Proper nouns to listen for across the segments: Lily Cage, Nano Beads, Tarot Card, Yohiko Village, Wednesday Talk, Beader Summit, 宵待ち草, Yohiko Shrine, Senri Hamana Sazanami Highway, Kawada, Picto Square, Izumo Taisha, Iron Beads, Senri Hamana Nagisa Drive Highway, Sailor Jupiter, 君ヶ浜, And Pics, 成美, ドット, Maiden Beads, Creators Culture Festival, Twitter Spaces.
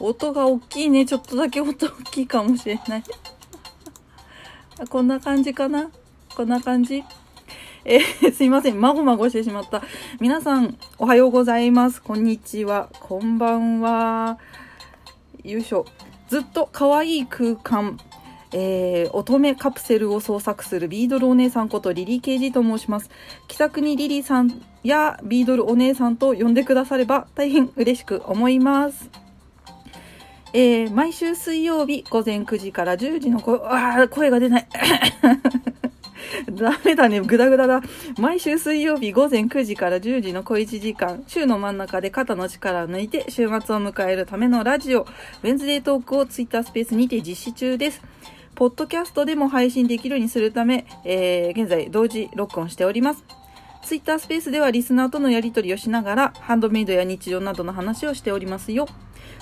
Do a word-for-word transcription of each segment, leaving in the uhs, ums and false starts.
音が大きいね。ちょっとだけ音大きいかもしれない。こんな感じかな？こんな感じ？えー、すいません。まごまごしてしまった。皆さん、おはようございます。こんにちは。こんばんは。よいしょ。ずっと可愛い空間。えー、乙女カプセルを創作するビードルお姉さんことリリー・ケージと申します。気さくにリリーさんやビードルお姉さんと呼んでくだされば大変嬉しく思います。えー、毎週水曜日午前くじからじゅうじの声、あー、声が出ない。ダメだね、グダグダだ。毎週水曜日午前くじからじゅうじの小いちじかん、週の真ん中で肩の力を抜いて週末を迎えるためのラジオ、ウェンズデートークをツイッタースペースにて実施中です。ポッドキャストでも配信できるようにするため、えー、現在同時録音しております。ツイッタースペースではリスナーとのやり取りをしながら、ハンドメイドや日常などの話をしておりますよ。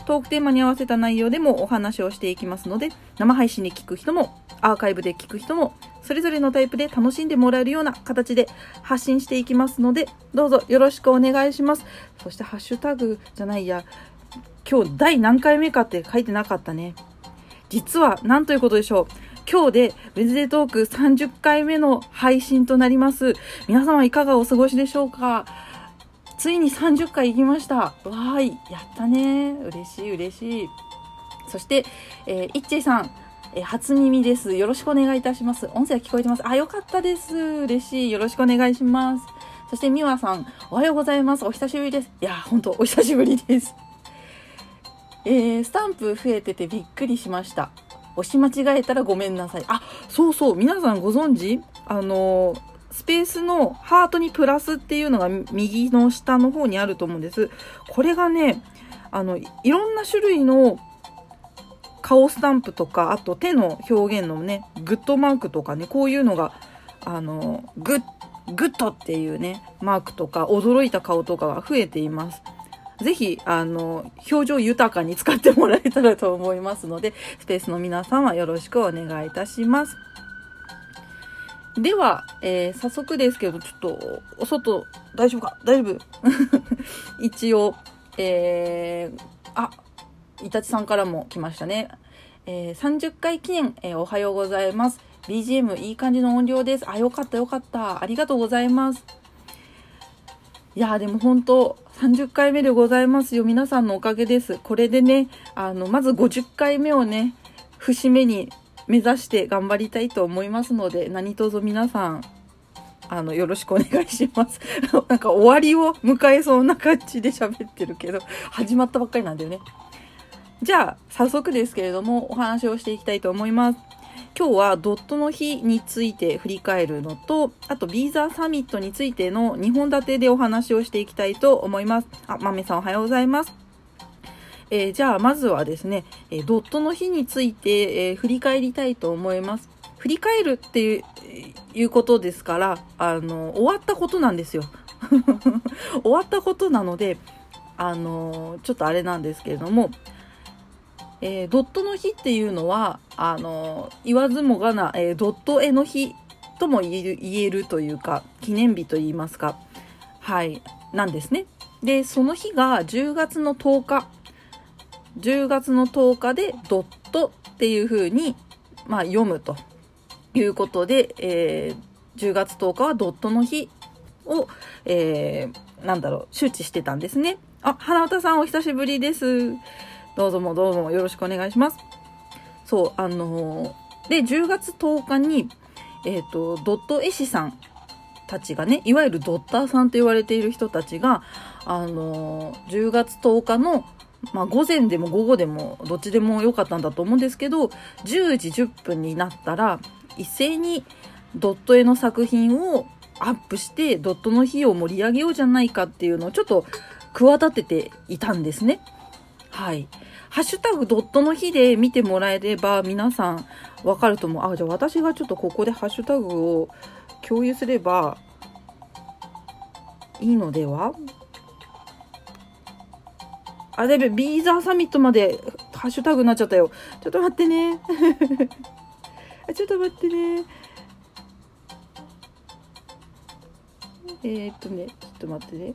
トークテーマに合わせた内容でもお話をしていきますので、生配信で聞く人も、アーカイブで聞く人も、それぞれのタイプで楽しんでもらえるような形で発信していきますので、どうぞよろしくお願いします。そしてハッシュタグじゃないや、今日第何回目かって書いてなかったね。実は何ということでしょう。今日でウェンズデートークさんじゅっかいめの配信となります。皆様いかがお過ごしでしょうか。ついにさんじゅっかい行きました。わーい、やったね。嬉しい嬉しい。そして、えー、いっちぇいさん、えー、初耳です。よろしくお願いいたします。音声は聞こえてます。あ、よかったです。嬉しい。よろしくお願いします。そしてみわさん、おはようございます。お久しぶりです。いやー、ほんとお久しぶりです。えー、スタンプ増えててびっくりしました。押し間違えたらごめんなさい。あ、そうそう、皆さんご存知？あのー、スペースのハートにプラスっていうのが右の下の方にあると思うんです。これがね、あの、いろんな種類の顔スタンプとか、あと手の表現のね、グッドマークとかね、こういうのが、あのー、グッ、グッドっていうね、マークとか、驚いた顔とかが増えています。ぜひ、あの、表情豊かに使ってもらえたらと思いますので、スペースの皆さんはよろしくお願いいたします。では、えー、早速ですけど、ちょっと、お外、大丈夫か？大丈夫？一応、えー、あ、イタチさんからも来ましたね。えー、さんじゅっかい記念、えー、おはようございます。ビージーエム いい感じの音量です。あ、よかったよかった。ありがとうございます。いやー、でも本当、さんじゅっかいめでございますよ。皆さんのおかげです。これでね、あの、まずごじゅっかいめをね、節目に目指して頑張りたいと思いますので、何卒皆さん、あの、よろしくお願いします。なんか終わりを迎えそうな感じで喋ってるけど、始まったばっかりなんだよね。じゃあ、早速ですけれども、お話をしていきたいと思います。今日はドットの日について振り返るのと、あとビーザーサミットについてのにほん立てでお話をしていきたいと思います。あ、まめさんおはようございます。えー、じゃあまずはですね、ドットの日について、えー、振り返りたいと思います。振り返るっていう、いうことですから、あの、終わったことなんですよ。終わったことなので、あの、ちょっとあれなんですけれども、えー、ドットの日っていうのは、あのー、言わずもがな、えー、ドット絵の日とも言える、言えるというか、記念日と言いますか。はい。なんですね。で、その日がじゅうがつのとおか。じゅうがつのとおかでドットっていう風に、まあ、読むということで、えー、じゅうがつとおかはドットの日を、えー、なんだろう、周知してたんですね。あ、花歌さんお久しぶりです。どうぞもどうもよろしくお願いします。そう、あのー、で、じゅうがつとおかに、えっと、ドット絵師さんたちがね、いわゆるドッターさんと言われている人たちが、あのー、じゅうがつとおかの、まあ、午前でも午後でも、どっちでもよかったんだと思うんですけど、じゅうじじゅっぷんになったら、一斉にドット絵の作品をアップして、ドットの日を盛り上げようじゃないかっていうのをちょっと企てていたんですね。はい。ハッシュタグドットの日で見てもらえれば皆さんわかると思う。あ、じゃあ私がちょっとここでハッシュタグを共有すればいいのでは？あ、でもビーザーサミットまでハッシュタグになっちゃったよ。ちょっと待ってね。ちょっと待ってね。えーっとね、ちょっと待ってね。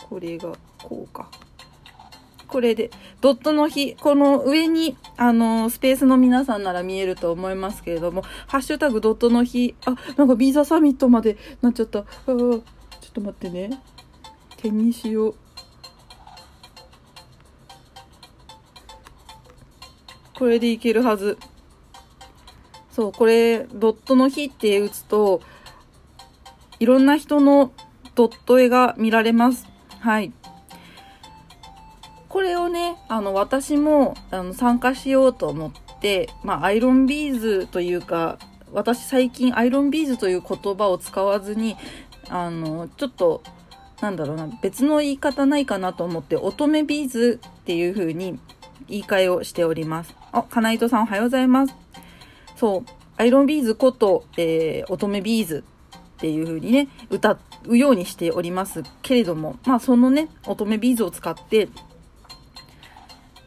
これがこうか。これでドットの日、この上にあのスペースの皆さんなら見えると思いますけれども、ハッシュタグドットの日、あ、なんかビーザサミットまでなっちゃった。あ、ちょっと待ってね、手にしよう。これでいけるはず。そう、これドットの日って打つといろんな人のドット絵が見られます。はい、これをね、あの私もあの参加しようと思って、まあ、アイロンビーズというか、私最近アイロンビーズという言葉を使わずに、あのちょっとなんだろうな、別の言い方ないかなと思って乙女ビーズっていう風に言い換えをしております。あ、金井戸さんおはようございます。そう、アイロンビーズこと、えー、乙女ビーズっていう風にね歌うようにしておりますけれども、まあそのね乙女ビーズを使って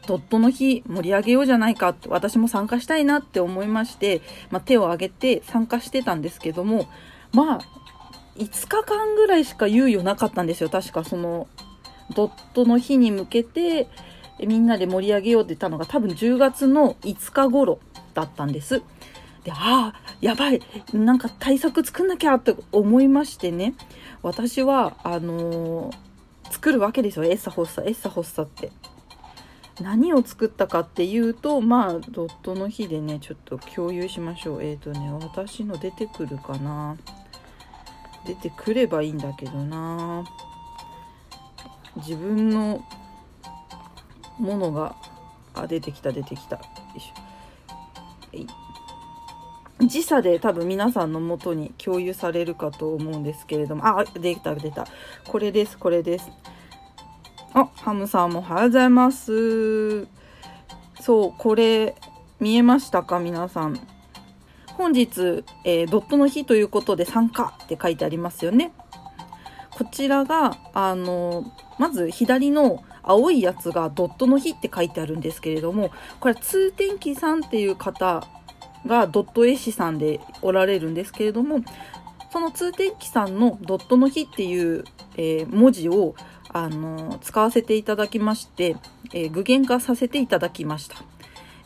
ドットの日盛り上げようじゃないかって、私も参加したいなって思いまして、まあ、手を挙げて参加してたんですけども、まあいつかかんぐらいしか猶予なかったんですよ。確かそのドットの日に向けてみんなで盛り上げようって言ったのが多分じゅうがつのいつかごろだったんです。で、ああやばい、なんか対策作んなきゃって思いましてね、私はあのー、作るわけですよ。エッサホッサエッサホッサって。何を作ったかっていうと、まあドットの日でねちょっと共有しましょう。えっとね、私の出てくるかな、出てくればいいんだけどな、自分のものが、あ、出てきた出てきた、よいしょ、時差で多分皆さんの元に共有されるかと思うんですけれども、あ、出た出た、これですこれです。あ、ハムさんもおはようございます。そう、これ見えましたか皆さん。本日、えー、ドットの日ということで参加って書いてありますよね。こちらがあのまず左の青いやつがドットの日って書いてあるんですけれども、これ通天記さんっていう方がドット絵師さんでおられるんですけれども、その通天記さんのドットの日っていう、えー、文字をあの使わせていただきまして、えー、具現化させていただきました。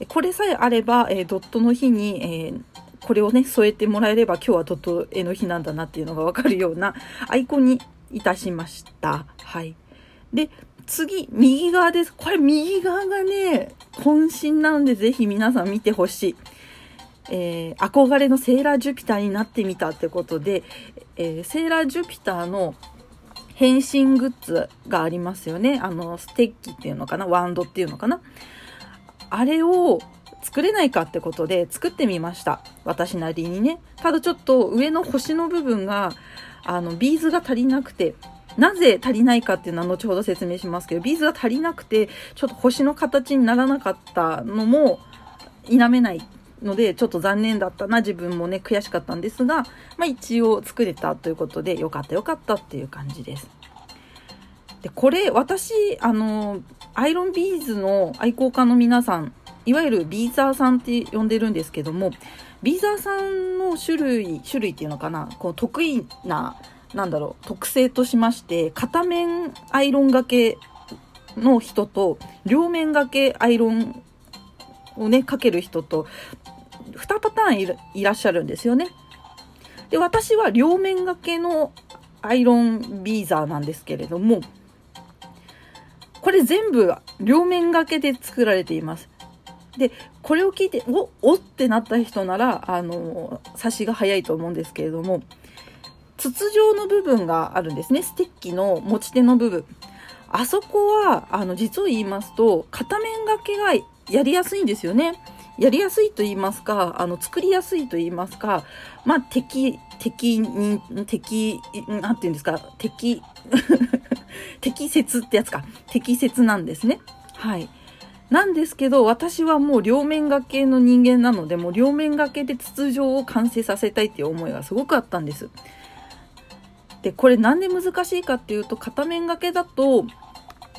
これさえあれば、えー、ドットの日に、えー、これをね添えてもらえれば今日はドット絵の日なんだなっていうのがわかるようなアイコンにいたしました。はい。で、次右側です。これ右側がね渾身なのでぜひ皆さん見てほしい。えー、憧れのセーラージュピターになってみたってことで、えー、セーラージュピターの変身グッズがありますよね。あのステッキっていうのかな、ワンドっていうのかな、あれを作れないかってことで作ってみました、私なりにね。ただちょっと上の星の部分があのビーズが足りなくて、なぜ足りないかっていうのは後ほど説明しますけど、ビーズが足りなくてちょっと星の形にならなかったのも否めないので、ちょっと残念だったな、自分もね悔しかったんですが、まあ一応作れたということでよかったよかったっていう感じです。で、これ私あのアイロンビーズの愛好家の皆さん、いわゆるビーザーさんって呼んでるんですけども、ビーザーさんの種類種類っていうのかな、こう得意な、なんだろう、特性としまして、片面アイロンがけの人と両面がけアイロンをねかける人とにパターンいらっしゃるんですよね。で、私は両面がけのアイロンビーザーなんですけれども、これ全部両面がけで作られています。で、これを聞いておおってなった人ならあの刺しが早いと思うんですけれども、筒状の部分があるんですね、ステッキの持ち手の部分。あそこはあの実を言いますと片面がけがやりやすいんですよね。やりやすいと言いますか、あの作りやすいと言いますか、まあ適適に適なんていうんですか、適適切ってやつか、適切なんですね。はい。なんですけど、私はもう両面がけの人間なので、もう両面がけで筒状を完成させたいっていう思いがすごくあったんです。で、これなんで難しいかっていうと、片面がけだと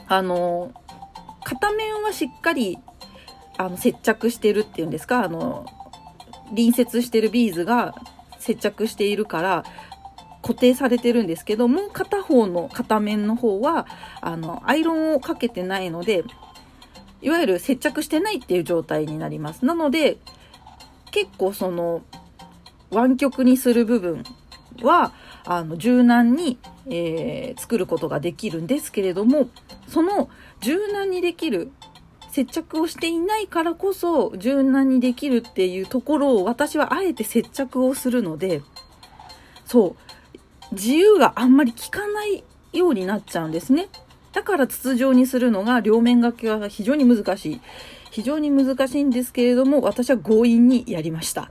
あの片面はしっかりあの接着してるっていうんですか、あの隣接してるビーズが接着しているから固定されてるんですけども、片方の片面の方はあのアイロンをかけてないのでいわゆる接着してないっていう状態になります。なので結構その湾曲にする部分はあの柔軟に、えー、作ることができるんですけれども、その柔軟にできる接着をしていないからこそ柔軟にできるっていうところを私はあえて接着をするので、そう自由があんまり効かないようになっちゃうんですね。だから筒状にするのが両面掛けが非常に難しい非常に難しいんですけれども、私は強引にやりました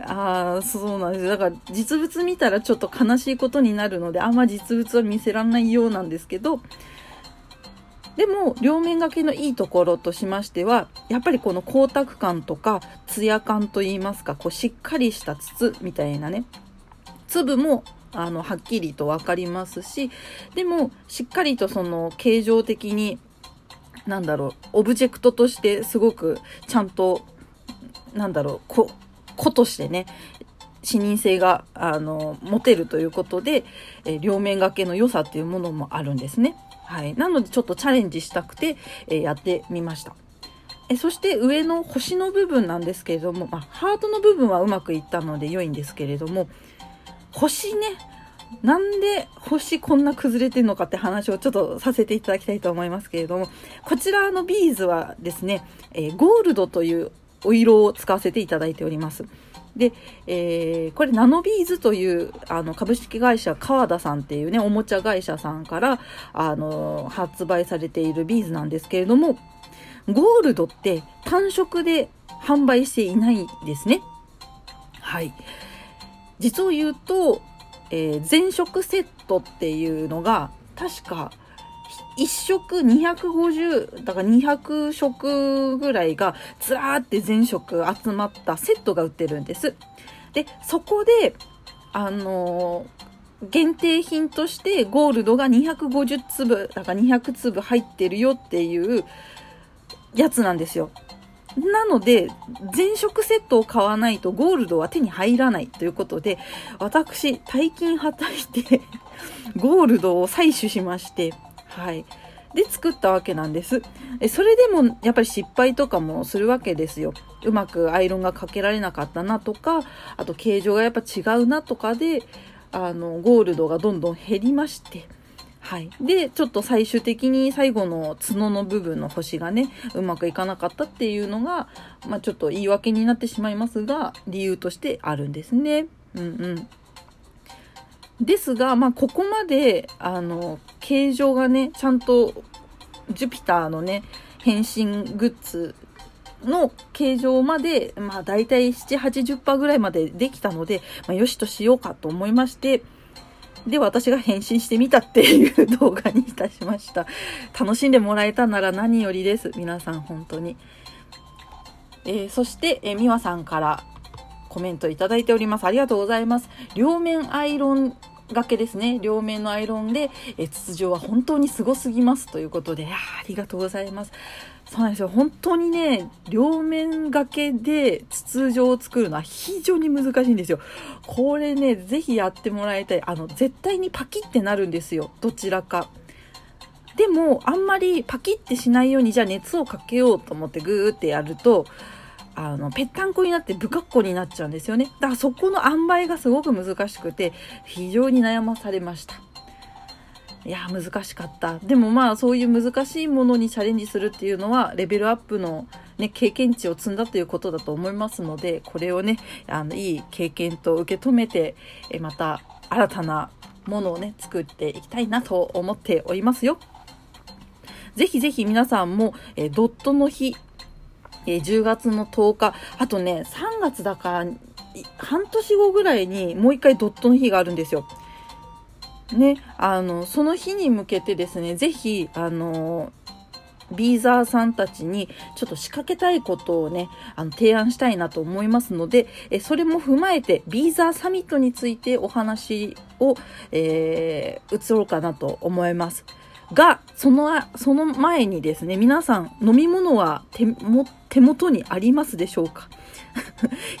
ああ、そうなんです。だから実物見たらちょっと悲しいことになるので、あんま実物は見せられないようなんですけど、でも両面掛けのいいところとしましては、やっぱりこの光沢感とかツヤ感といいますか、こうしっかりした筒みたいなね、粒もあのはっきりと分かりますし、でもしっかりとその形状的になんだろう、オブジェクトとしてすごくちゃんとなんだろう、こ個としてね視認性があの持てるということで、え両面掛けの良さっていうものもあるんですね。はい、なのでちょっとチャレンジしたくて、えー、やってみました。えそして上の星の部分なんですけれども、まあ、ハートの部分はうまくいったので良いんですけれども、星ね、なんで星こんな崩れてるのかって話をちょっとさせていただきたいと思いますけれども、こちらのビーズはですね、えー、ゴールドというお色を使わせていただいております。で、えー、これナノビーズというあの株式会社川田さんっていうね、おもちゃ会社さんからあの発売されているビーズなんですけれども、ゴールドって単色で販売していないですね。はい。実を言うと、えー、全色セットっていうのが確かいち色にひゃくごじゅうだからにひゃく色ぐらいがずらーって全色集まったセットが売ってるんです。でそこであのー、限定品としてゴールドがにひゃくごじゅう粒だからにひゃく粒入ってるよっていうやつなんですよ。なので全色セットを買わないとゴールドは手に入らないということで、私大金はたいてゴールドを採取しまして、はい、で作ったわけなんです。それでもやっぱり失敗とかもするわけですよ。うまくアイロンがかけられなかったなとか、あと形状がやっぱ違うなとかで、あのゴールドがどんどん減りまして、はい、でちょっと最終的に最後の角の部分の星がねうまくいかなかったっていうのが、まあ、ちょっと言い訳になってしまいますが理由としてあるんですね。うんうんですが、まあ、ここまで、あの、形状がね、ちゃんと、ジュピターのね、変身グッズの形状まで、まあ、だいたいななじゅう、はちじゅっパーセント ぐらいまでできたので、まあ、よしとしようかと思いまして、で、私が変身してみたっていう動画にいたしました。楽しんでもらえたなら何よりです。皆さん、本当に。えー、そして、えー、美和さんから、コメントいただいております。ありがとうございます。両面アイロン掛けですね。両面のアイロンでえ筒状は本当にすごすぎますということで、ありがとうございます。そうなんですよ、本当にね両面掛けで筒状を作るのは非常に難しいんですよ。これねぜひやってもらいたい。あの絶対にパキってなるんですよ、どちらか。でもあんまりパキってしないように、じゃあ熱をかけようと思ってグーってやるとあのぺったんこになってぶかっこになっちゃうんですよね。だからそこの塩梅がすごく難しくて非常に悩まされました。いや難しかった。でもまあそういう難しいものにチャレンジするっていうのはレベルアップの、ね、経験値を積んだということだと思いますので、これをねあのいい経験と受け止めてえまた新たなものをね作っていきたいなと思っておりますよ。ぜひぜひ皆さんもえドットの日じゅうがつのとおか、あとねさんがつだから半年後ぐらいにもう一回ドットの日があるんですよね。あのその日に向けてですね、ぜひあのビーザーさんたちにちょっと仕掛けたいことをねあの提案したいなと思いますので、えそれも踏まえてビーザーサミットについてお話を、えー、移ろうかなと思いますが、その、その前にですね、皆さん飲み物は手も、手元にありますでしょうか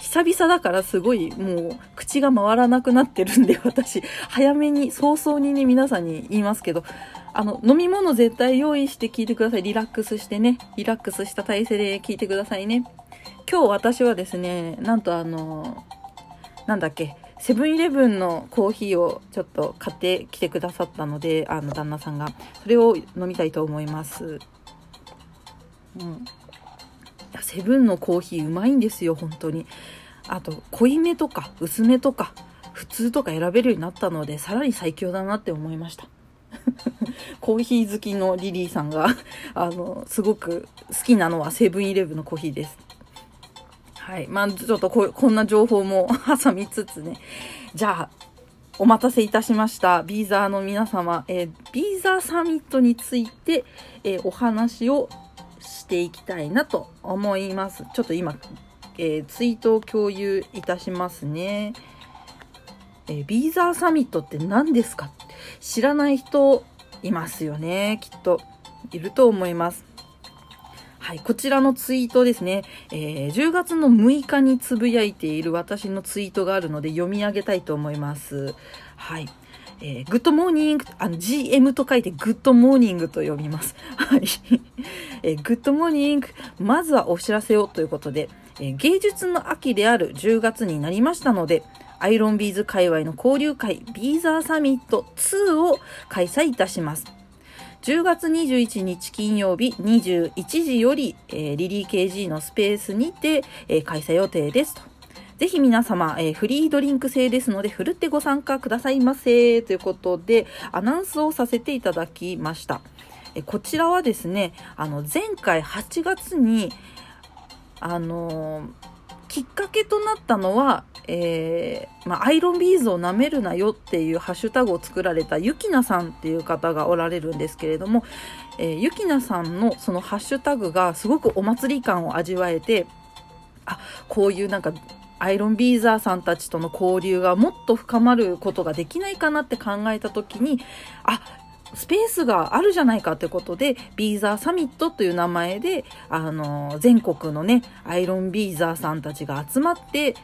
久々だからすごいもう口が回らなくなってるんで、私早めに早々にね皆さんに言いますけど、あの、飲み物絶対用意して聞いてください。リラックスしてね。リラックスした体勢で聞いてくださいね。今日私はですね、なんとあの、なんだっけ、セブンイレブンのコーヒーをちょっと買ってきてくださったので、あの、旦那さんが。それを飲みたいと思います。うん。セブンのコーヒーうまいんですよ、本当に。あと、濃いめとか、薄めとか、普通とか選べるようになったので、さらに最強だなって思いました。コーヒー好きのリリーさんがあのすごく好きなのはセブンイレブンのコーヒーです。はい。まあちょっと こ, こんな情報も挟みつつね。じゃあ、お待たせいたしました。ビーザーの皆様、えー、ビーザーサミットについて、えー、お話をしていきたいなと思います。ちょっと今、えー、ツイートを共有いたしますね。えー、ビーザーサミットって何ですか？知らない人いますよね。きっといると思います。はい、こちらのツイートですね、えー、じゅうがつのむいかにつぶやいている私のツイートがあるので読み上げたいと思います。はい。えー、グッドモーニング、あの ジーエム と書いてグッドモーニングと読みます。はい。えー、グッドモーニング、まずはお知らせをということで、えー、芸術の秋であるじゅうがつになりましたので、アイロンビーズ界隈の交流会ビーザーサミットツーを開催いたします。じゅうがつにじゅういちにち金曜日にじゅういちじより、えー、リリー ケージー のスペースにて、えー、開催予定ですと。ぜひ皆様、えー、フリードリンク制ですのでふるってご参加くださいませということでアナウンスをさせていただきました。えー、こちらはですね、あの前回はちがつにあのーきっかけとなったのは、えーまあ、アイロンビーズを舐めるなよっていうハッシュタグを作られたゆきなさんっていう方がおられるんですけれども、えー、ゆきなさんのそのハッシュタグがすごくお祭り感を味わえて、あ、こういうなんかアイロンビーザーさんたちとの交流がもっと深まることができないかなって考えた時に、あ、スペースがあるじゃないかということで、ビーザーサミットという名前で、あの、全国のね、アイロンビーザーさんたちが集まって、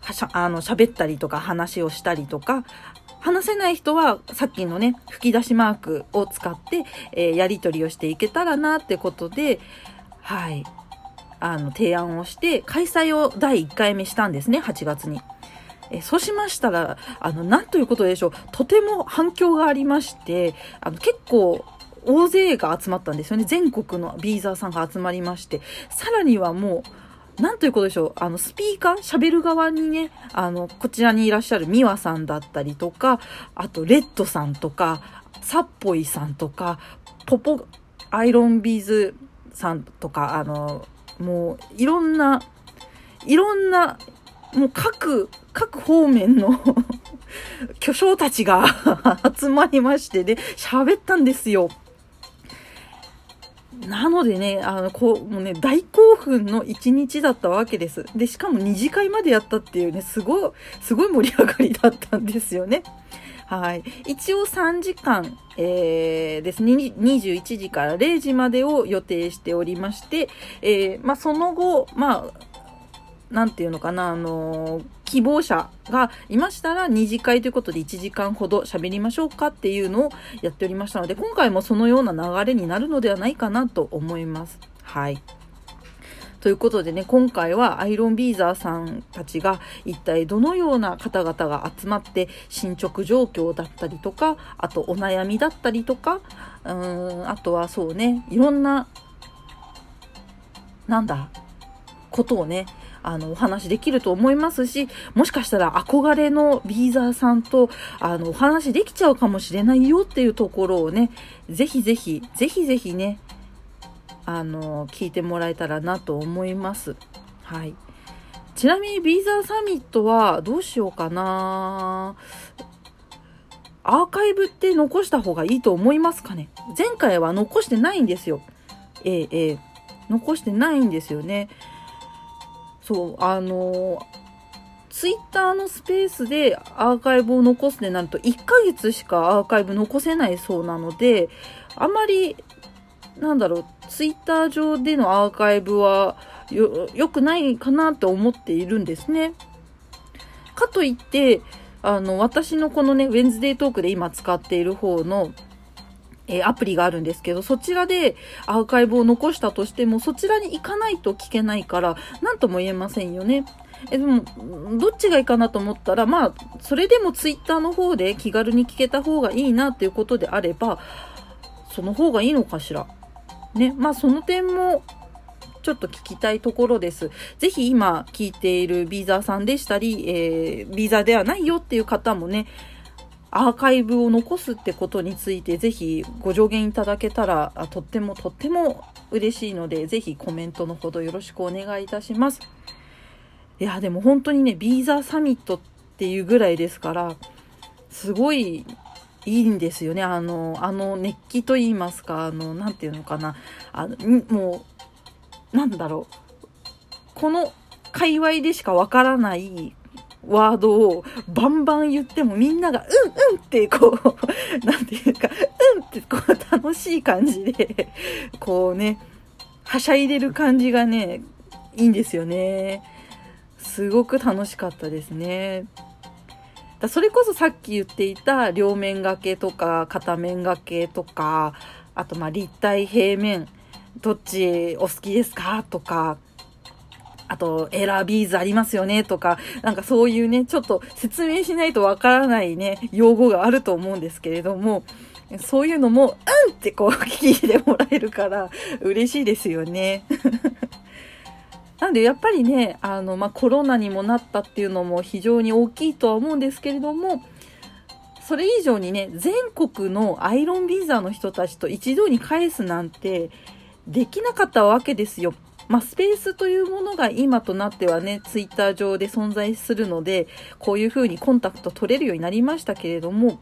はしゃ、あの、喋ったりとか話をしたりとか、話せない人はさっきのね、吹き出しマークを使って、えー、やり取りをしていけたらなってことで、はい、あの、提案をして、開催をだいいっかいめしたんですね、はちがつに。えそうしましたら、あの、なんということでしょう。とても反響がありまして、あの、結構、大勢が集まったんですよね。全国のビーザーさんが集まりまして。さらにはもう、なんということでしょう。あの、スピーカー、喋る側にね、あの、こちらにいらっしゃるミワさんだったりとか、あと、レッドさんとか、サッポイさんとか、ポポ、アイロンビーズさんとか、あの、もう、いろんな、いろんな、もう各、各方面の巨匠たちが集まりましてね、喋ったんですよ。なのでね、あの、こう、もうね、大興奮の一日だったわけです。で、しかも二次会までやったっていうね、すごい、すごい盛り上がりだったんですよね。はい。一応さんじかん、えー、ですね、にじゅういちじかられいじまでを予定しておりまして、えー、まあ、その後、まあ、なんていうのかな、あのー、希望者がいましたら二次会ということでいちじかんほど喋りましょうかっていうのをやっておりましたので、今回もそのような流れになるのではないかなと思います。はい。ということでね、今回はアイロンビーザーさんたちが一体どのような方々が集まって進捗状況だったりとか、あとお悩みだったりとか、うーん、あとはそうね、いろんな、なんだ、ことをね、あの、お話できると思いますし、もしかしたら憧れのビーザーさんと、あの、お話できちゃうかもしれないよっていうところをね、ぜひぜひ、ぜひぜひね、あの、聞いてもらえたらなと思います。はい。ちなみにビーザーサミットはどうしようかな。アーカイブって残した方がいいと思いますかね。前回は残してないんですよ。えー、えー、残してないんですよね。そう、あの、ツイッターのスペースでアーカイブを残すってなるといっかげつしかアーカイブ残せないそうなので、あんまり、なんだろう、ツイッター上でのアーカイブはよ、良くないかなって思っているんですね。かといって、あの、私のこのね、ウェンズデートークで今使っている方の、えー、アプリがあるんですけど、そちらでアーカイブを残したとしても、そちらに行かないと聞けないから、なんとも言えませんよね。え、でも、どっちがいいかなと思ったら、まあ、それでもツイッターの方で気軽に聞けた方がいいなっていうことであれば、その方がいいのかしら。ね。まあ、その点も、ちょっと聞きたいところです。ぜひ今聞いているビーザーさんでしたり、えー、ビーザーではないよっていう方もね、アーカイブを残すってことについてぜひご助言いただけたら、とってもとっても嬉しいので、ぜひコメントのほどよろしくお願いいたします。いや、でも本当にね、ビーザーサミットっていうぐらいですから、すごいいいんですよね。あの、あの熱気と言いますか、あの、なんていうのかな、あの、もう、なんだろう、この界隈でしかわからないワードをバンバン言ってもみんながうんうんってこう、なんていうか、うんってこう楽しい感じで、こうね、はしゃいでる感じがね、いいんですよね。すごく楽しかったですね。だそれこそさっき言っていた両面掛けとか片面掛けとか、あとまあ立体平面。どっちお好きですかとか、あとエラービーズありますよねとか、なんかそういうね、ちょっと説明しないとわからないね、用語があると思うんですけれども、そういうのもうんってこう聞いてもらえるから嬉しいですよね。なんでやっぱりね、あの、まあ、コロナにもなったっていうのも非常に大きいとは思うんですけれども、それ以上にね、全国のアイロンビーザーの人たちと一堂に返すなんてできなかったわけですよ。まあ、スペースというものが今となってはね、ツイッター上で存在するので、こういう風にコンタクト取れるようになりましたけれども、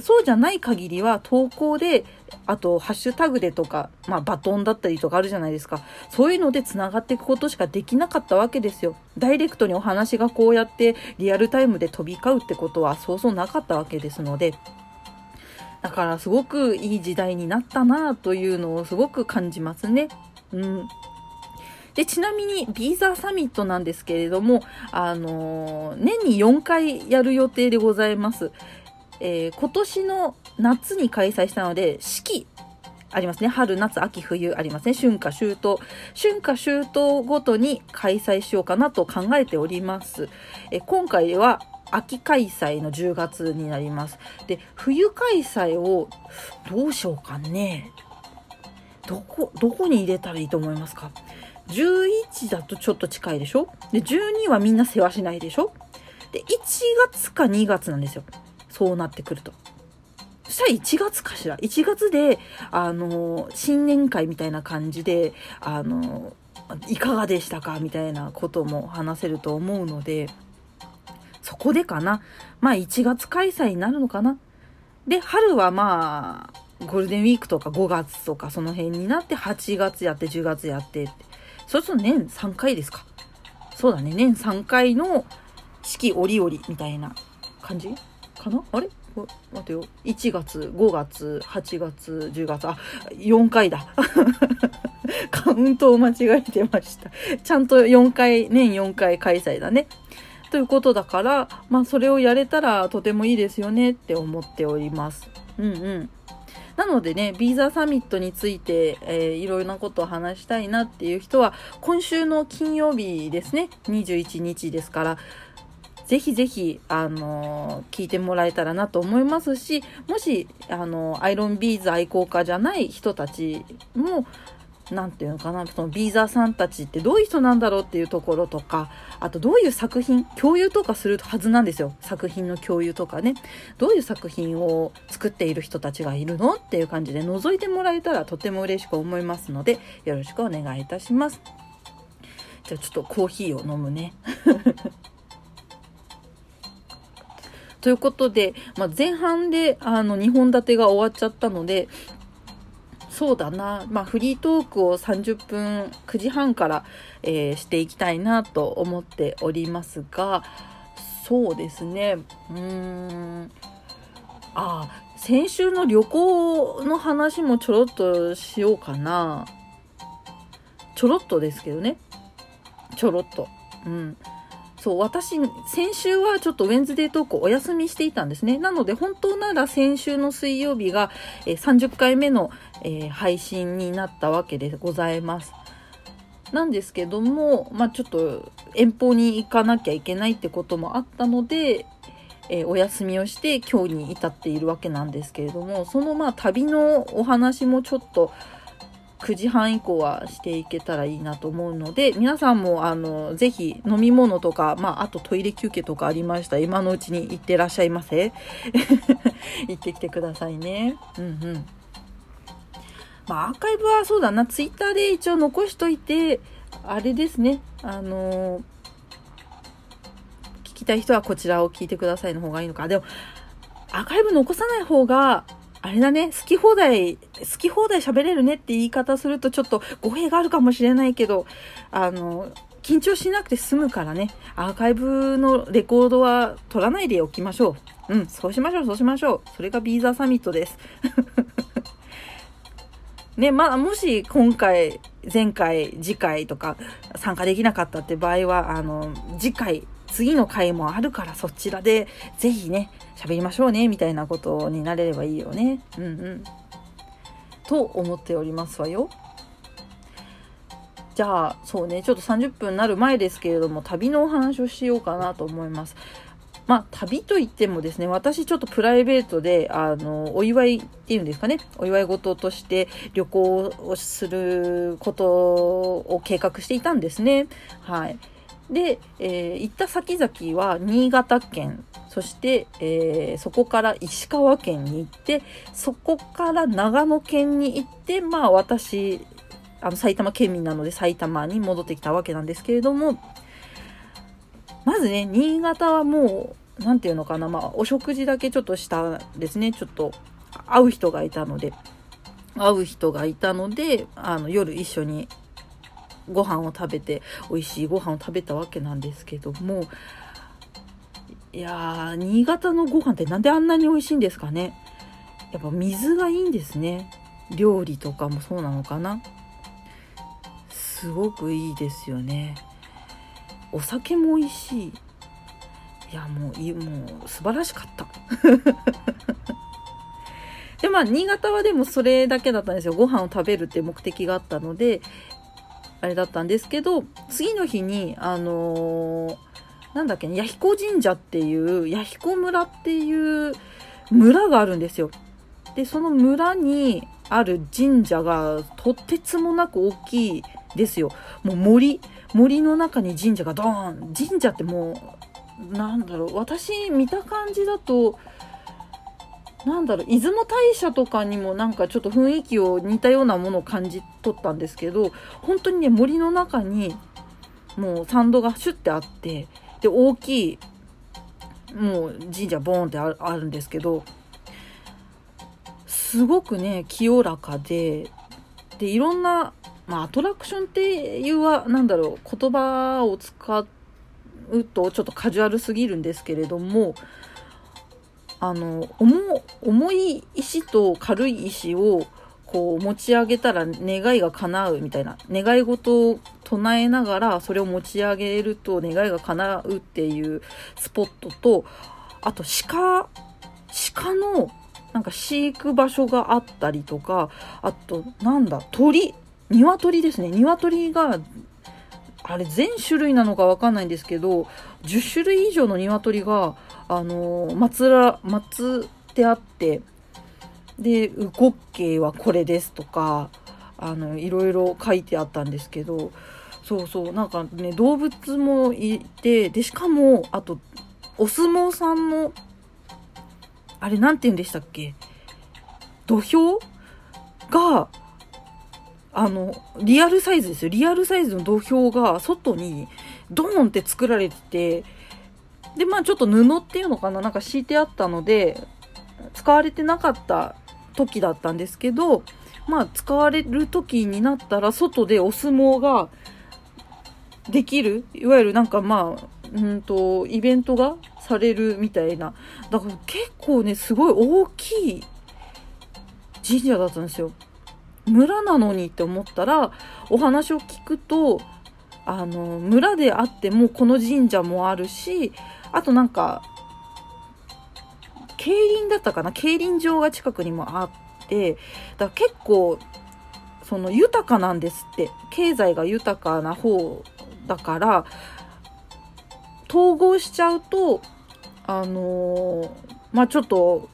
そうじゃない限りは投稿で、あとハッシュタグでとか、まあ、バトンだったりとかあるじゃないですか。そういうので繋がっていくことしかできなかったわけですよ。ダイレクトにお話がこうやってリアルタイムで飛び交うってことはそうそうなかったわけですので、だからすごくいい時代になったなというのをすごく感じますね。うん。で、ちなみにビーザーサミットなんですけれども、あのー、年によんかいやる予定でございます。えー、今年の夏に開催したので、四季ありますね。春、夏、秋、冬ありますね。春夏秋冬。春夏秋冬ごとに開催しようかなと考えております。えー、今回は、秋開催のじゅうがつになります。で、冬開催をどうしようかね。どこ、どこに入れたらいいと思いますか？じゅういちだとちょっと近いでしょ？で、じゅうにはみんな世話しないでしょ？で、いちがつかにがつなんですよ。そうなってくると。そしたらいちがつかしら。いちがつで、あの、新年会みたいな感じで、あの、いかがでしたか？みたいなことも話せると思うので、そこでかな。まあいちがつ開催になるのかな。で、春はまあ、ゴールデンウィークとかごがつとかその辺になってはちがつやってじゅうがつやってって。そうすると年さんかいですか。そうだね。年さんかいの四季折々みたいな感じかな。あれ待ってよ。いちがつ、ごがつ、はちがつ、じゅうがつ。あ、よんかいだ。カウントを間違えてました。ちゃんとよんかい、年よんかい開催だね。ということだから、まあそれをやれたらとてもいいですよねって思っております。うんうん。なのでね、ビーザーサミットについて、えー、いろいろなことを話したいなっていう人は、今週の金曜日ですね、にじゅういちにちですから、ぜひぜひ、あのー、聞いてもらえたらなと思いますし、もし、あのー、アイロンビーズ愛好家じゃない人たちも、なんていうのかな、そのビーザーさんたちってどういう人なんだろうっていうところとか、あとどういう作品、共有とかするはずなんですよ。作品の共有とかね。どういう作品を作っている人たちがいるのっていう感じで覗いてもらえたらとても嬉しく思いますので、よろしくお願いいたします。じゃあちょっとコーヒーを飲むね。ということで、まあ、前半であのにほん立てが終わっちゃったので、そうだな。まあ、フリートークをさんじゅっぷん、くじはんから、えー、していきたいなと思っておりますが、そうですね。うーん。あ、先週の旅行の話もちょろっとしようかな。ちょろっとですけどね。ちょろっと。うん。そう、私先週はちょっとウェンズデートークをお休みしていたんですね。なので本当なら先週の水曜日がさんじゅっかいめの配信になったわけでございます。なんですけども、まあ、ちょっと遠方に行かなきゃいけないってこともあったので、えー、お休みをして今日に至っているわけなんですけれども、そのまあ旅のお話もちょっとくじはん以降はしていけたらいいなと思うので、皆さんもあのぜひ飲み物とか、まあ、あとトイレ休憩とかありましたら今のうちに行ってらっしゃいませ行ってきてくださいね。うんうんまあ、アーカイブはそうだな、ツイッターで一応残しといて、あれですね、あのー、聞きたい人はこちらを聞いてくださいの方がいいのか。でも、アーカイブ残さない方が、あれだね、好き放題、好き放題喋れるねって言い方するとちょっと語弊があるかもしれないけど、あのー、緊張しなくて済むからね、アーカイブのレコードは取らないでおきましょう。うん、そうしましょう、そうしましょう。それがビーザサミットです。ね、まあ、もし今回、前回、次回とか参加できなかったって場合は、あの、次回、次の回もあるからそちらでぜひね、喋りましょうね、みたいなことになれればいいよね。うんうん。と思っておりますわよ。じゃあ、そうね、ちょっとさんじゅっぷんになる前ですけれども、旅のお話をしようかなと思います。まあ、旅といってもですね、私ちょっとプライベートで、あの、お祝いっていうんですかね、お祝い事として旅行をすることを計画していたんですね。はい。で、えー、行った先々は新潟県、そして、えー、そこから石川県に行って、そこから長野県に行って、まあ私、あの埼玉県民なので埼玉に戻ってきたわけなんですけれども、まずね、新潟はもう、なんていうのかな、まあ、お食事だけちょっとしたですね、ちょっと、会う人がいたので、会う人がいたので、あの、夜一緒にご飯を食べて、美味しいご飯を食べたわけなんですけども、いやー、新潟のご飯ってなんであんなに美味しいんですかね。やっぱ水がいいんですね。料理とかもそうなのかな。すごくいいですよね。お酒も美味しい。いや、もう、いもう、素晴らしかった。で、まあ、新潟はでもそれだけだったんですよ。ご飯を食べるっていう目的があったので、あれだったんですけど、次の日に、あのー、なんだっけね、弥彦神社っていう、弥彦村っていう村があるんですよ。で、その村にある神社がとてつもなく大きいですよ。もう森。森の中に神社がドーン。神社ってもう、なんだろう、私見た感じだと、なんだろう、出雲大社とかにもなんかちょっと雰囲気を似たようなものを感じ取ったんですけど、本当にね、森の中にもう参道がシュッてあって、で、大きい、もう神社ボーンってあるんですけど、すごくね、清らかで、で、いろんな、まあ、アトラクションっていうは、なんだろう、言葉を使うとちょっとカジュアルすぎるんですけれども、あの、重、重い石と軽い石をこう持ち上げたら願いが叶うみたいな、願い事を唱えながらそれを持ち上げると願いが叶うっていうスポットと、あと鹿、鹿のなんか飼育場所があったりとか、あとなんだ、鳥、鶏ですね。鶏が、あれ全種類なのかわかんないんですけど、じゅっしゅるい以上の鶏が、あのー、祭ら、祭ってあって、で、うこっけいはこれですとか、あの、いろいろ書いてあったんですけど、そうそう、なんかね、動物もいて、で、しかも、あと、お相撲さんの、あれなんて言うんでしたっけ、土俵が、あの、リアルサイズですよ。リアルサイズの土俵が外にドーンって作られてて、で、まあちょっと布っていうのかな、なんか敷いてあったので、使われてなかった時だったんですけど、まあ使われる時になったら外でお相撲ができる、いわゆるなんかまあ、うんと、イベントがされるみたいな。だから結構ね、すごい大きい神社だったんですよ。村なのにって思ったら、お話を聞くと、あの村であってもこの神社もあるし、あとなんか競輪だったかな、競輪場が近くにもあって、だから結構その豊かなんですって。経済が豊かな方だから統合しちゃうとあのー、まあちょっと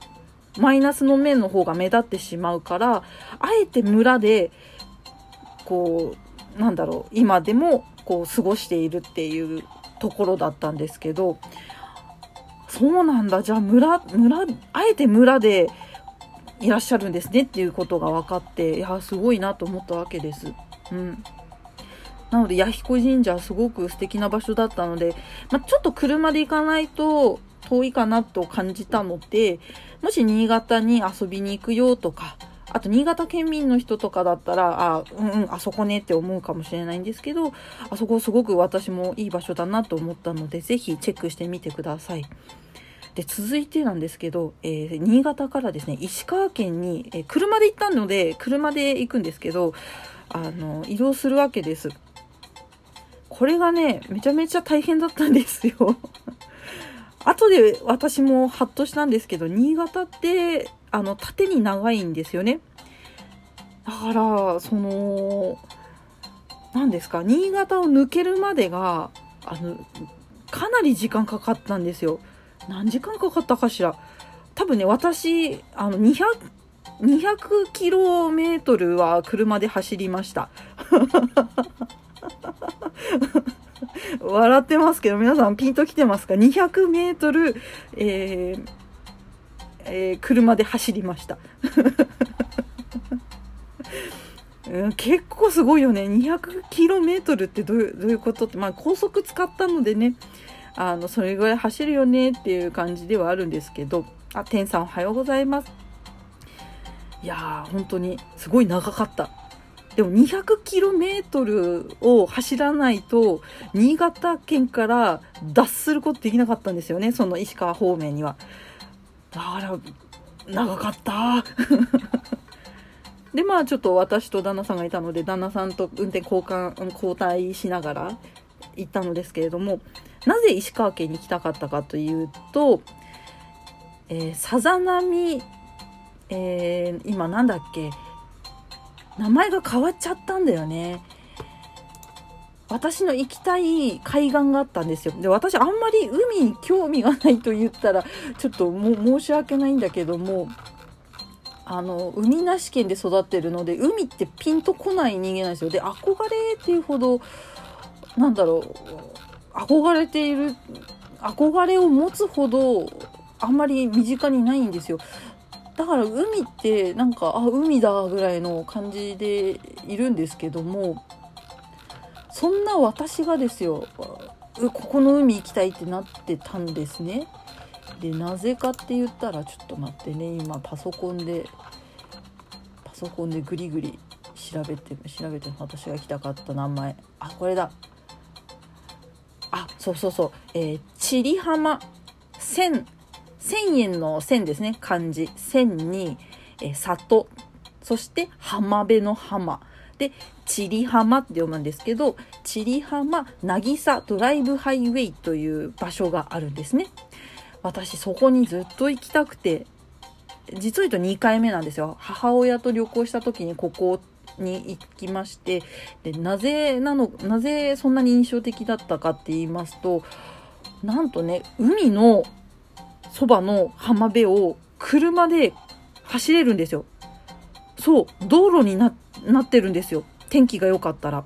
マイナスの面の方が目立ってしまうから、あえて村でこうなんだろう、今でもこう過ごしているっていうところだったんですけど、そうなんだ、じゃあ村村あえて村でいらっしゃるんですねっていうことが分かって、いやすごいなと思ったわけです。うん。なので弥彦神社すごく素敵な場所だったので、まあ、ちょっと車で行かないと遠いかなと感じたので、もし新潟に遊びに行くよとか、あと新潟県民の人とかだったら、あ、うんうん、あそこねって思うかもしれないんですけど、あそこすごく私もいい場所だなと思ったので、ぜひチェックしてみてください。で続いてなんですけど、えー、新潟からですね、石川県に、えー、車で行ったので、車で行くんですけど、あの移動するわけです。これがね、めちゃめちゃ大変だったんですよ。後で私もハッとしたんですけど、新潟ってあの縦に長いんですよね。だからその何ですか、新潟を抜けるまでがあのかなり時間かかったんですよ。何時間かかったかしら。多分ね、私あのにひゃくキロメートルは車で走りました。笑ってますけど、皆さんピンときてますか？にひゃくメートル、えーえー、車で走りました、うん、結構すごいよね。にひゃくキロメートルってどういう、どういうことって、まあ、高速使ったのでね、あのそれぐらい走るよねっていう感じではあるんですけど、あ、天さんおはようございます。いやー本当にすごい長かった。でも にひゃくキロメートル を走らないと新潟県から脱することできなかったんですよね、その石川方面には。だから長かったでまあちょっと私と旦那さんがいたので、旦那さんと運転交換交代しながら行ったのですけれども、なぜ石川県に来たかったかというと、えー、さざ波、えー、今なんだっけ、名前が変わっちゃったんだよね。私の行きたい海岸があったんですよ。で、私あんまり海に興味がないと言ったらちょっとも申し訳ないんだけども、あの海なし県で育ってるので海ってピンとこない人間なんですよ。で、憧れっていうほどなんだろう、憧れている憧れを持つほどあんまり身近にないんですよ。だから海ってなんか、あ、海だぐらいの感じでいるんですけども、そんな私がですよ、ここの海行きたいってなってたんですね。で、なぜかって言ったら、ちょっと待ってね、今パソコンでパソコンでグリグリ調べて調べて私が行きたかった名前、あ、これだ。あ、そうそうそう、えー、千里浜、千せんえんのせんですね、漢字せんに、え、里、そして浜辺の浜で千里浜って読むんですけど、千里浜渚ドライブハイウェイという場所があるんですね。私そこにずっと行きたくて、実を言うとにかいめなんですよ。母親と旅行した時にここに行きまして、でなぜなのなぜそんなに印象的だったかって言いますと、なんとね、海のそばの浜辺を車で走れるんですよ。そう、道路に な, なってるんですよ、天気が良かったら。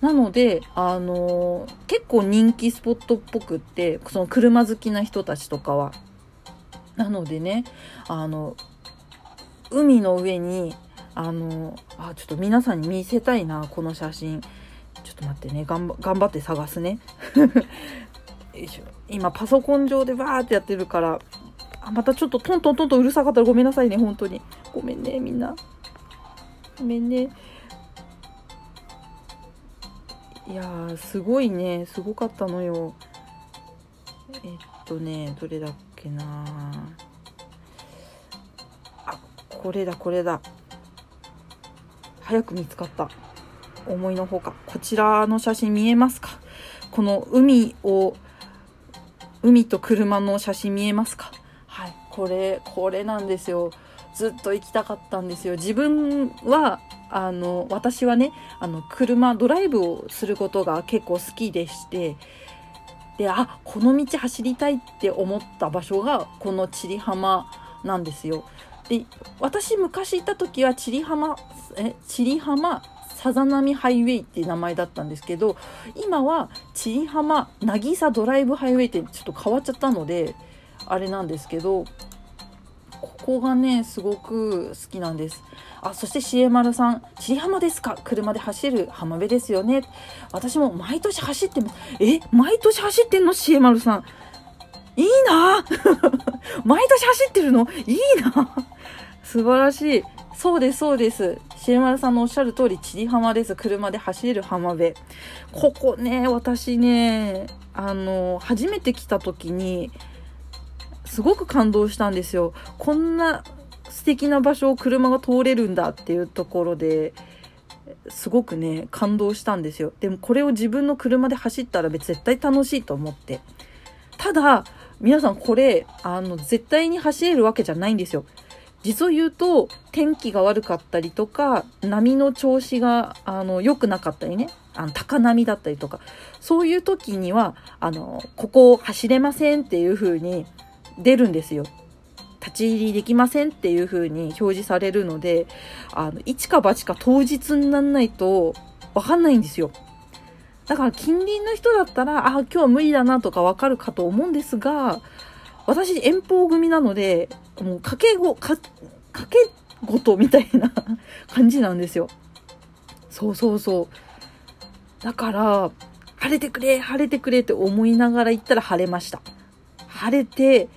なので、あのー、結構人気スポットっぽくって、その車好きな人たちとかは。なのでね、あの海の上に、あのー、あ、ちょっと皆さんに見せたいな、この写真。ちょっと待ってね、頑 張, 頑張って探すね今パソコン上でバーってやってるから、あ、またちょっとトントントンとうるさかったらごめんなさいね、本当にごめんね、みんなごめんね。いやー、すごいね、すごかったのよ。えっとね、どれだっけな、あ、これだこれだ、早く見つかった。思いのほか、こちらの写真見えますか？この海を、海と車の写真見えますか？はい、これ、これなんですよ。ずっと行きたかったんですよ。自分はあの私はねあの車ドライブをすることが結構好きでして、であこの道走りたいって思った場所がこの千里浜なんですよ。で私昔行った時は千里浜え千里浜さざなみハイウェイっていう名前だったんですけど、今は千里浜なぎさドライブハイウェイってちょっと変わっちゃったのであれなんですけど、ここがねすごく好きなんです。あ、そして シーエムアール さん、千里浜ですか、車で走る浜辺ですよね。私も毎年走ってます。え、毎年走ってんの シーエムアール さん、いいな毎年走ってるのいいな素晴らしい。そうですそうです、 シーエムアール さんのおっしゃる通り千里浜です、車で走る浜辺。ここね私ねあの初めて来た時にすごく感動したんですよ。こんな素敵な場所を車が通れるんだっていうところですごくね感動したんですよ。でもこれを自分の車で走ったら絶対楽しいと思って、ただ皆さんこれあの絶対に走れるわけじゃないんですよ。実を言うと天気が悪かったりとか波の調子があの良くなかったりね、あの高波だったりとか、そういう時にはあのここを走れませんっていう風に出るんですよ。立ち入りできませんっていう風に表示されるので、あの一か八か当日にならないと分かんないんですよ。だから近隣の人だったらあ今日は無理だなとか分かるかと思うんですが、私遠方組なのでもうかけごかかけごとみたいな感じなんですよ。そうそうそう。だから晴れてくれ晴れてくれって思いながら行ったら晴れました。晴れて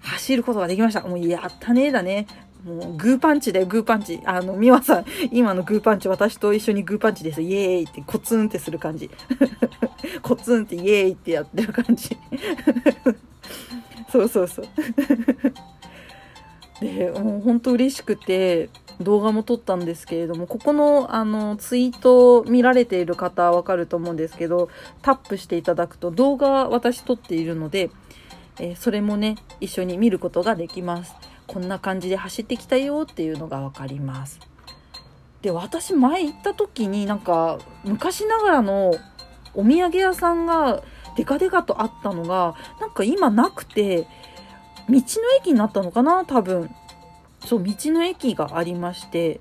走ることができました。もうやったねーだね。もうグーパンチだよ、グーパンチ。あの、美和さん、今のグーパンチ、私と一緒にグーパンチです。イエーイってコツンってする感じ。コツンってイエーイってやってる感じ。そうそうそう。で、もう本当嬉しくて、動画も撮ったんですけれども、ここのあのツイートを見られている方はわかると思うんですけど、タップしていただくと動画私撮っているので、えー、それもね一緒に見ることができます。こんな感じで走ってきたよっていうのがわかります。で私前行った時になんか昔ながらのお土産屋さんがデカデカとあったのがなんか今なくて、道の駅になったのかな多分。そう、道の駅がありまして、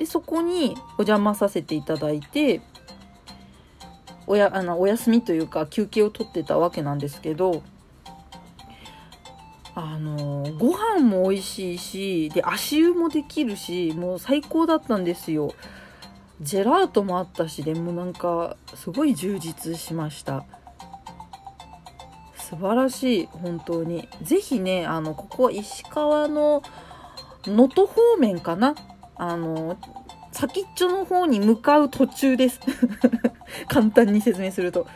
でそこにお邪魔させていただいて お, やあのお休みというか休憩を取ってたわけなんですけど、あのご飯も美味しいし、で足湯もできるし、もう最高だったんですよ。ジェラートもあったし、でもなんかすごい充実しました。素晴らしい、本当にぜひねあのここは石川の能登方面かな、あの先っちょの方に向かう途中です簡単に説明すると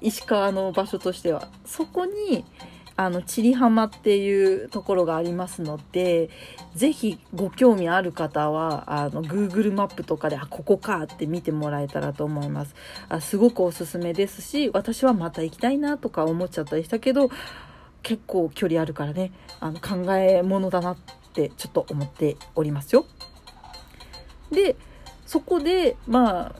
石川の場所としてはそこにあの千里浜っていうところがありますので、ぜひご興味ある方はあの Google マップとかであここかって見てもらえたらと思います。あすごくおすすめですし、私はまた行きたいなとか思っちゃったりしたけど、結構距離あるからねあの考えものだなってちょっと思っておりますよ。でそこでまあ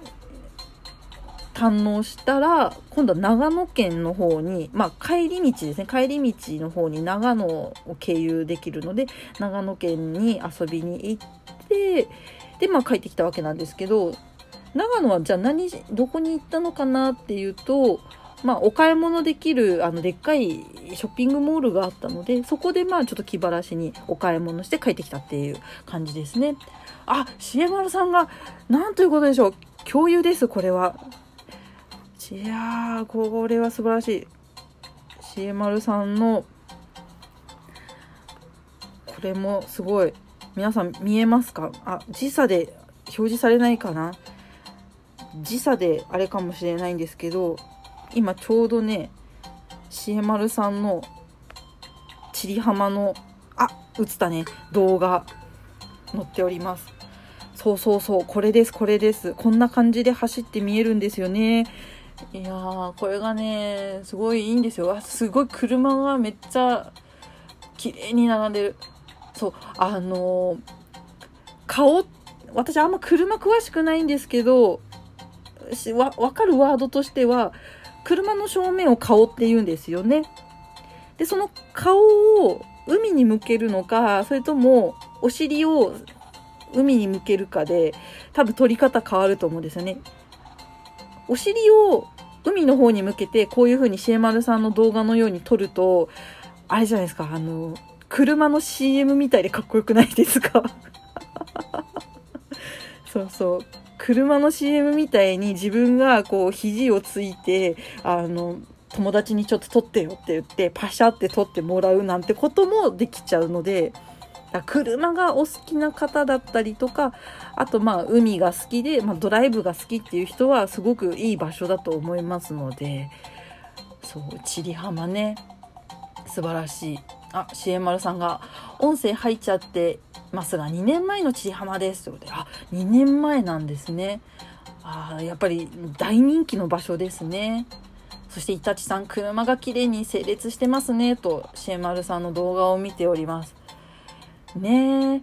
堪能したら今度は長野県の方に、まあ、帰り道ですね、帰り道の方に長野を経由できるので長野県に遊びに行ってで、まあ、帰ってきたわけなんですけど、長野はじゃあ何どこに行ったのかなっていうと、まあ、お買い物できるあのでっかいショッピングモールがあったので、そこでまあちょっと気晴らしにお買い物して帰ってきたっていう感じですね。あ、シーエムアールさんがなんということでしょう、共有です。これはいやーこれは素晴らしい。 シーエムアール さんのこれもすごい。皆さん見えますか？あ、時差で表示されないかな、時差であれかもしれないんですけど、今ちょうどね シーエムアール さんの千里浜のあ映ったね動画載っております。そうそうそうこれですこれです、こんな感じで走って見えるんですよね。いやーこれがねすごいいいんですよ。すごい車がめっちゃ綺麗に並んでる。そうあのー、顔私あんま車詳しくないんですけどわ分かるワードとしては車の正面を顔って言うんですよね。でその顔を海に向けるのかそれともお尻を海に向けるかで多分撮り方変わると思うんですよね。お尻を海の方に向けてこういう風にシエマルさんの動画のように撮るとあれじゃないですか、あの車の シーエム みたいでかっこよくないですかそうそう車の シーエム みたいに自分がこう肘をついてあの友達にちょっと撮ってよって言ってパシャって撮ってもらうなんてこともできちゃうので、車がお好きな方だったりとかあとまあ海が好きで、まあ、ドライブが好きっていう人はすごくいい場所だと思いますので、そう千里浜ね素晴らしい。あ、シエマルさんが音声入っちゃってますがにねんまえの千里浜ですということで、あにねんまえなんですね。あやっぱり大人気の場所ですね。そしてイタチさん車が綺麗に整列してますねとシエマルさんの動画を見ておりますね。え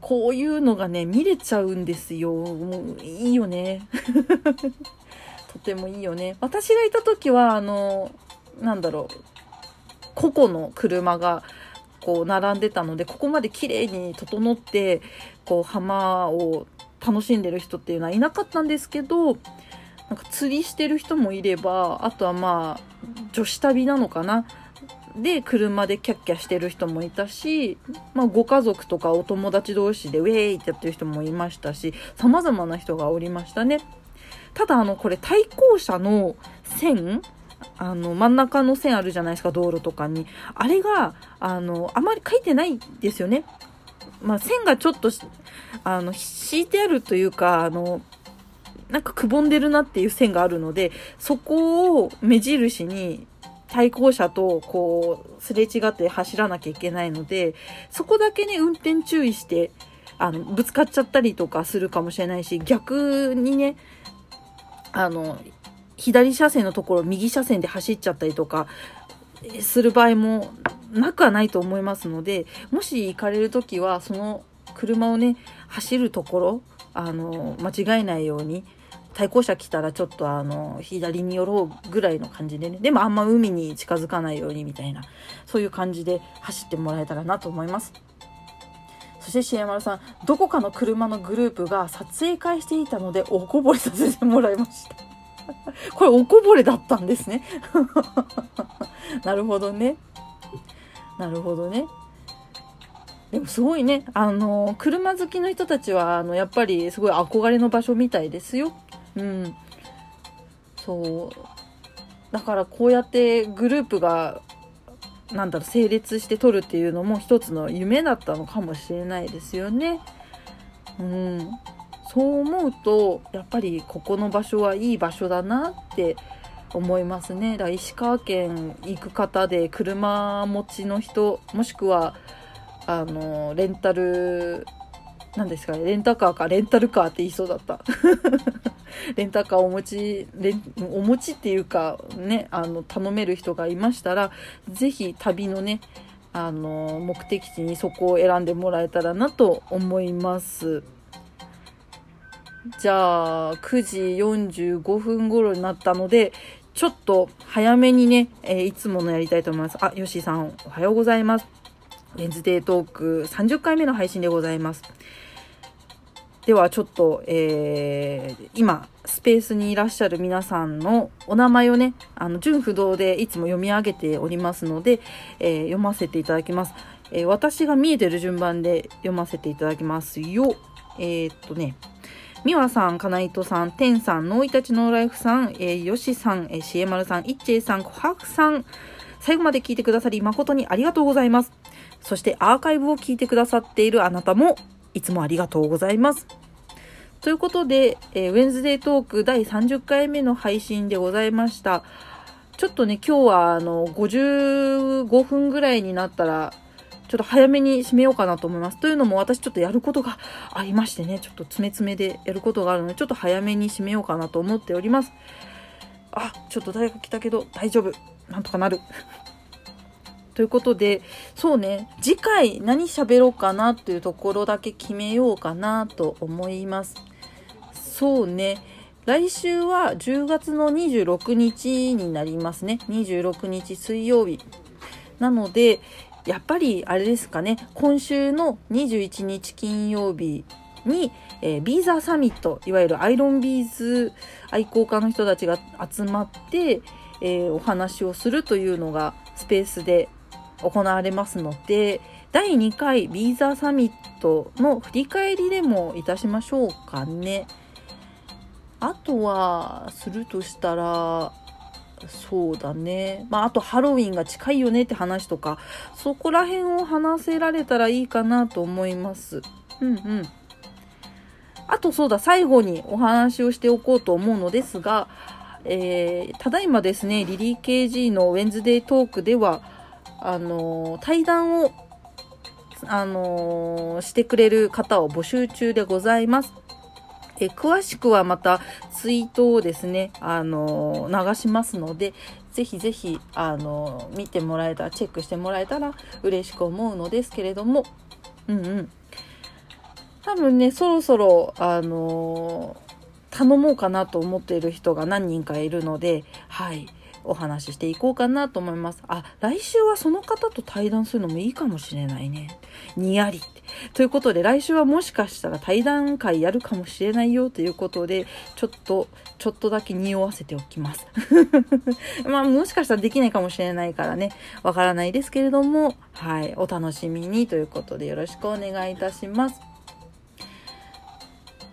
こういうのがね見れちゃうんですよ。もういいよねとてもいいよね。私がいた時はあのなんだろう個々の車がこう並んでたのでここまで綺麗に整ってこう浜を楽しんでる人っていうのはいなかったんですけど、なんか釣りしてる人もいればあとはまあ女子旅なのかなで車でキャッキャしてる人もいたし、まあ、ご家族とかお友達同士でウェーイってやってる人もいましたし様々な人がおりましたね。ただあのこれ対向車の線あの真ん中の線あるじゃないですか道路とかに、あれがあのあまり書いてないですよね。まあ、線がちょっとあの敷いてあるというかあのなんかくぼんでるなっていう線があるのでそこを目印に対向車とこうすれ違って走らなきゃいけないのでそこだけね運転注意してあのぶつかっちゃったりとかするかもしれないし、逆にねあの左車線のところ右車線で走っちゃったりとかする場合もなくはないと思いますので、もし行かれるときはその車をね走るところあの間違えないように対向車来たらちょっとあの左に寄ろうぐらいの感じでね、でもあんま海に近づかないようにみたいなそういう感じで走ってもらえたらなと思います。そしてシエマルさんどこかの車のグループが撮影会していたのでおこぼれさせてもらいましたこれおこぼれだったんですねなるほどねなるほどね。でもすごいねあの車好きの人たちはあのやっぱりすごい憧れの場所みたいですよ。うん、そうだからこうやってグループがなんだろう整列して撮るっていうのも一つの夢だったのかもしれないですよね。うん、そう思うとやっぱりここの場所はいい場所だなって思いますね。だから石川県行く方で車持ちの人もしくはあのレンタルなんですかねレンタカーかレンタルカーって言いそうだったレンタカーお持ちレンお持ちっていうかねあの頼める人がいましたらぜひ旅のねあの目的地にそこを選んでもらえたらなと思います。じゃあくじよんじゅうごふん頃になったのでちょっと早めにね、えー、いつものやりたいと思います。あ、ヨッシーさんおはようございます。ウェンズデートークさんじゅっかいめの配信でございます。ではちょっと、えー、今スペースにいらっしゃる皆さんのお名前をねあの順不同でいつも読み上げておりますので、えー、読ませていただきます、えー、私が見えてる順番で読ませていただきますよ。えー、っとねみわさん、かないとさん、てんさん、ノーイタチノーライフさん、えー、よしさん、えー、しえまるさん、いっちえさん、こはくさん、最後まで聞いてくださり誠にありがとうございます。そしてアーカイブを聞いてくださっているあなたもいつもありがとうございます。ということで、えー、ウェンズデートーク第さんじゅっかいめの配信でございました。ちょっとね、今日はあのごじゅうごふんぐらいになったら、ちちょっと早めに締めようかなと思います。というのも私ちょっとやることがありましてね、ちょっと詰め詰めでやることがあるので、ちょっと早めに締めようかなと思っております。あ、ちょっと大学来たけど大丈夫。なんとかなる。ということで、そうね、次回何喋ろうかなというところだけ決めようかなと思います。そうね、来週はじゅうがつのにじゅうろくにちになりますね。にじゅうろくにち水曜日。なので、やっぱりあれですかね、今週のにじゅういちにち金曜日に、えー、ビーザーサミット、いわゆるアイロンビーズ愛好家の人たちが集まって、えー、お話をするというのがスペースで行われますので、だいにかいビーザーサミットの振り返りでもいたしましょうかね。あとはするとしたら、そうだね、まあ、あとハロウィンが近いよねって話とか、そこら辺を話せられたらいいかなと思います。うんうん。あとそうだ、最後にお話をしておこうと思うのですが、えー、ただいまですね、リリー ケージー のウェンズデートークではあのー、対談を、あのー、してくれる方を募集中でございます。え詳しくはまたツイートをですね、あの流しますので、ぜひぜひあの見てもらえたら、チェックしてもらえたら嬉しく思うのですけれども、うんうん、多分ね、そろそろあの頼もうかなと思っている人が何人かいるので、はい、お話ししていこうかなと思います。あ、来週はその方と対談するのもいいかもしれないね。にやり。ということで、来週はもしかしたら対談会やるかもしれないよということで、ちょっと、ちょっとだけ匂わせておきます。まあ、もしかしたらできないかもしれないからね、わからないですけれども、はい、お楽しみにということでよろしくお願いいたします。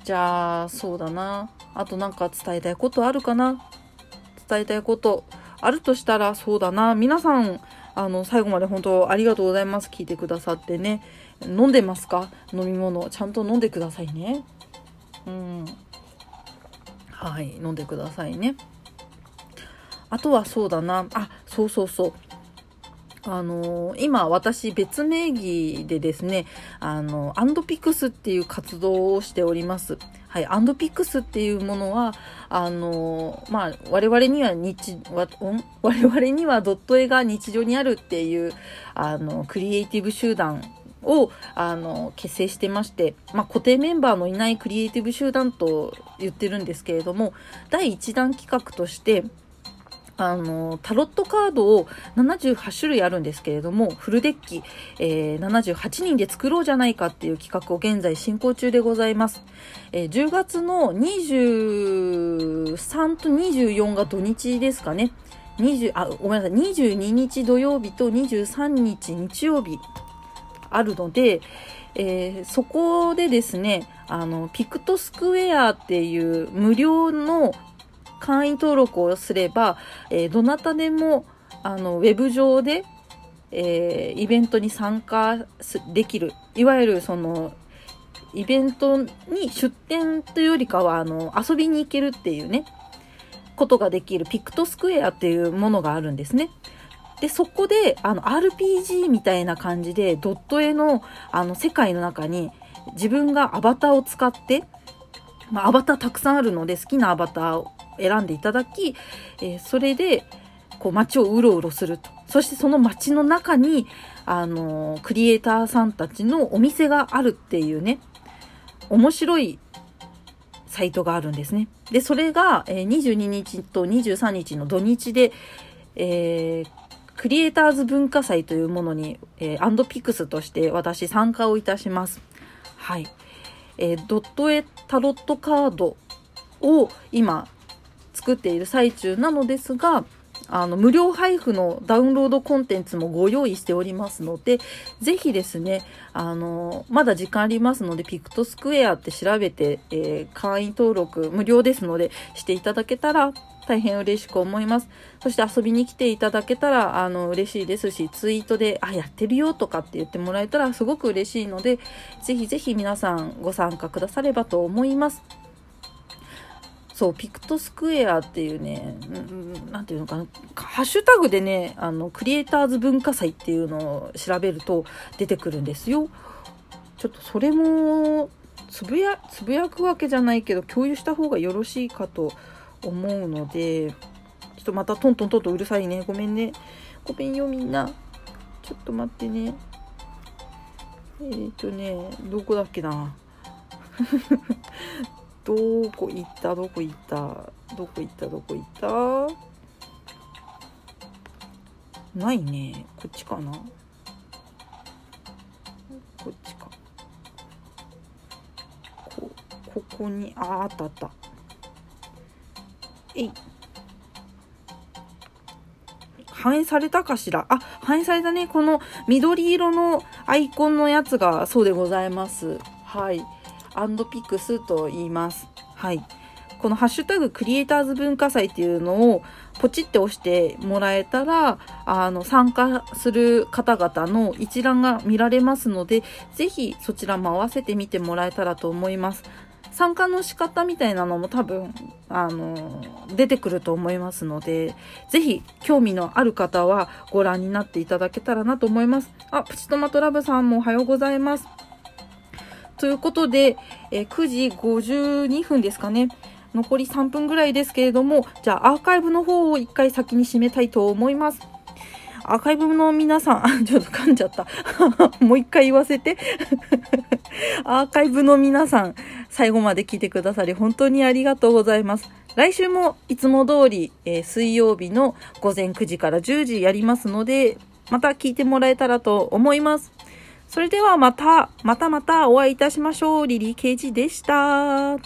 じゃあ、そうだな。あとなんか伝えたいことあるかな?伝えたいことあるとしたら、そうだな、皆さんあの最後まで本当ありがとうございます。聞いてくださってね。飲んでますか？飲み物ちゃんと飲んでくださいね。うん、はい、飲んでくださいね。あとはそうだな、あ、そうそうそう、あのー、今私別名義でですね、あのアンドピクスっていう活動をしております。はい、アンドピックスっていうものは、あのー、まあ、我々には日、我々にはドット絵が日常にあるっていう、あの、クリエイティブ集団を、あの、結成してまして、まあ、固定メンバーのいないクリエイティブ集団と言ってるんですけれども、だいいちだん企画として、あのタロットカードをななじゅうはちしゅるいあるんですけれども、フルデッキ、えー、ななじゅうはちにんで作ろうじゃないかっていう企画を現在進行中でございます。えー、じゅうがつのにじゅうさんとにじゅうよんが土日ですかね。20あごめんなさいにじゅうににち土曜日とにじゅうさんにち日曜日あるので、えー、そこでですね、あのピクトスクエアっていう無料の会員登録をすれば、えー、どなたでもあのウェブ上で、えー、イベントに参加できる、いわゆるそのイベントに出展というよりかはあの遊びに行けるっていうね、ことができるピクトスクエアっていうものがあるんですね。で、そこであの アールピージー みたいな感じでドット絵のあの世界の中に自分がアバターを使って、まあ、アバターたくさんあるので好きなアバターを選んでいただき、えー、それでこう街をうろうろすると、そしてその街の中にあのー、クリエイターさんたちのお店があるっていうね、面白いサイトがあるんですね。で、それが、えー、にじゅうににちとにじゅうさんにちの土日で、えー、クリエイターズ文化祭というものに、えー、アンドピクスとして私参加をいたします。はい、えー、ドット絵タロットカードを今作っている最中なのですが、あの無料配布のダウンロードコンテンツもご用意しておりますので、ぜひですね、あのまだ時間ありますので、ピクトスクエアって調べて、えー、会員登録無料ですのでしていただけたら大変嬉しく思います。そして遊びに来ていただけたらあの嬉しいですし、ツイートであやってるよとかって言ってもらえたらすごく嬉しいので、ぜひぜひ皆さんご参加くださればと思います。そうピクトスクエアっていうね、なんていうのかな、ハッシュタグでね、あのクリエイターズ文化祭っていうのを調べると出てくるんですよ。ちょっとそれもつぶや、つぶやくわけじゃないけど共有した方がよろしいかと思うので、ちょっとまたトントントンとうるさいね、ごめんね、ごめんよみんな、ちょっと待ってね。えーっとね、どこだっけなどこ行ったどこ行ったどこ行ったどこ行ったないね、こっちかな、こっちか、こここに、あ、あったあった、えい、反映されたかしら。あ、反映されたね。この緑色のアイコンのやつがそうでございます。はい、アンドピクスと言います。はい、このハッシュタグクリエイターズ文化祭っていうのをポチって押してもらえたら、あの参加する方々の一覧が見られますので、ぜひそちらも合わせて見てもらえたらと思います。参加の仕方みたいなのも多分あの出てくると思いますので、ぜひ興味のある方はご覧になっていただけたらなと思います。あ、プチトマトラブさんもおはようございますということで、えくじごじゅうにふんですかね、残りさんぷんぐらいですけれども、じゃあアーカイブの方を一回先に締めたいと思います。アーカイブの皆さん、あ、ちょっと噛んじゃったもう一回言わせてアーカイブの皆さん、最後まで聞いてくださり本当にありがとうございます。来週もいつも通り、えー、水曜日の午前くじからじゅうじやりますので、また聞いてもらえたらと思います。それではまたまたまたお会いいたしましょう。リリー・ケイジでした。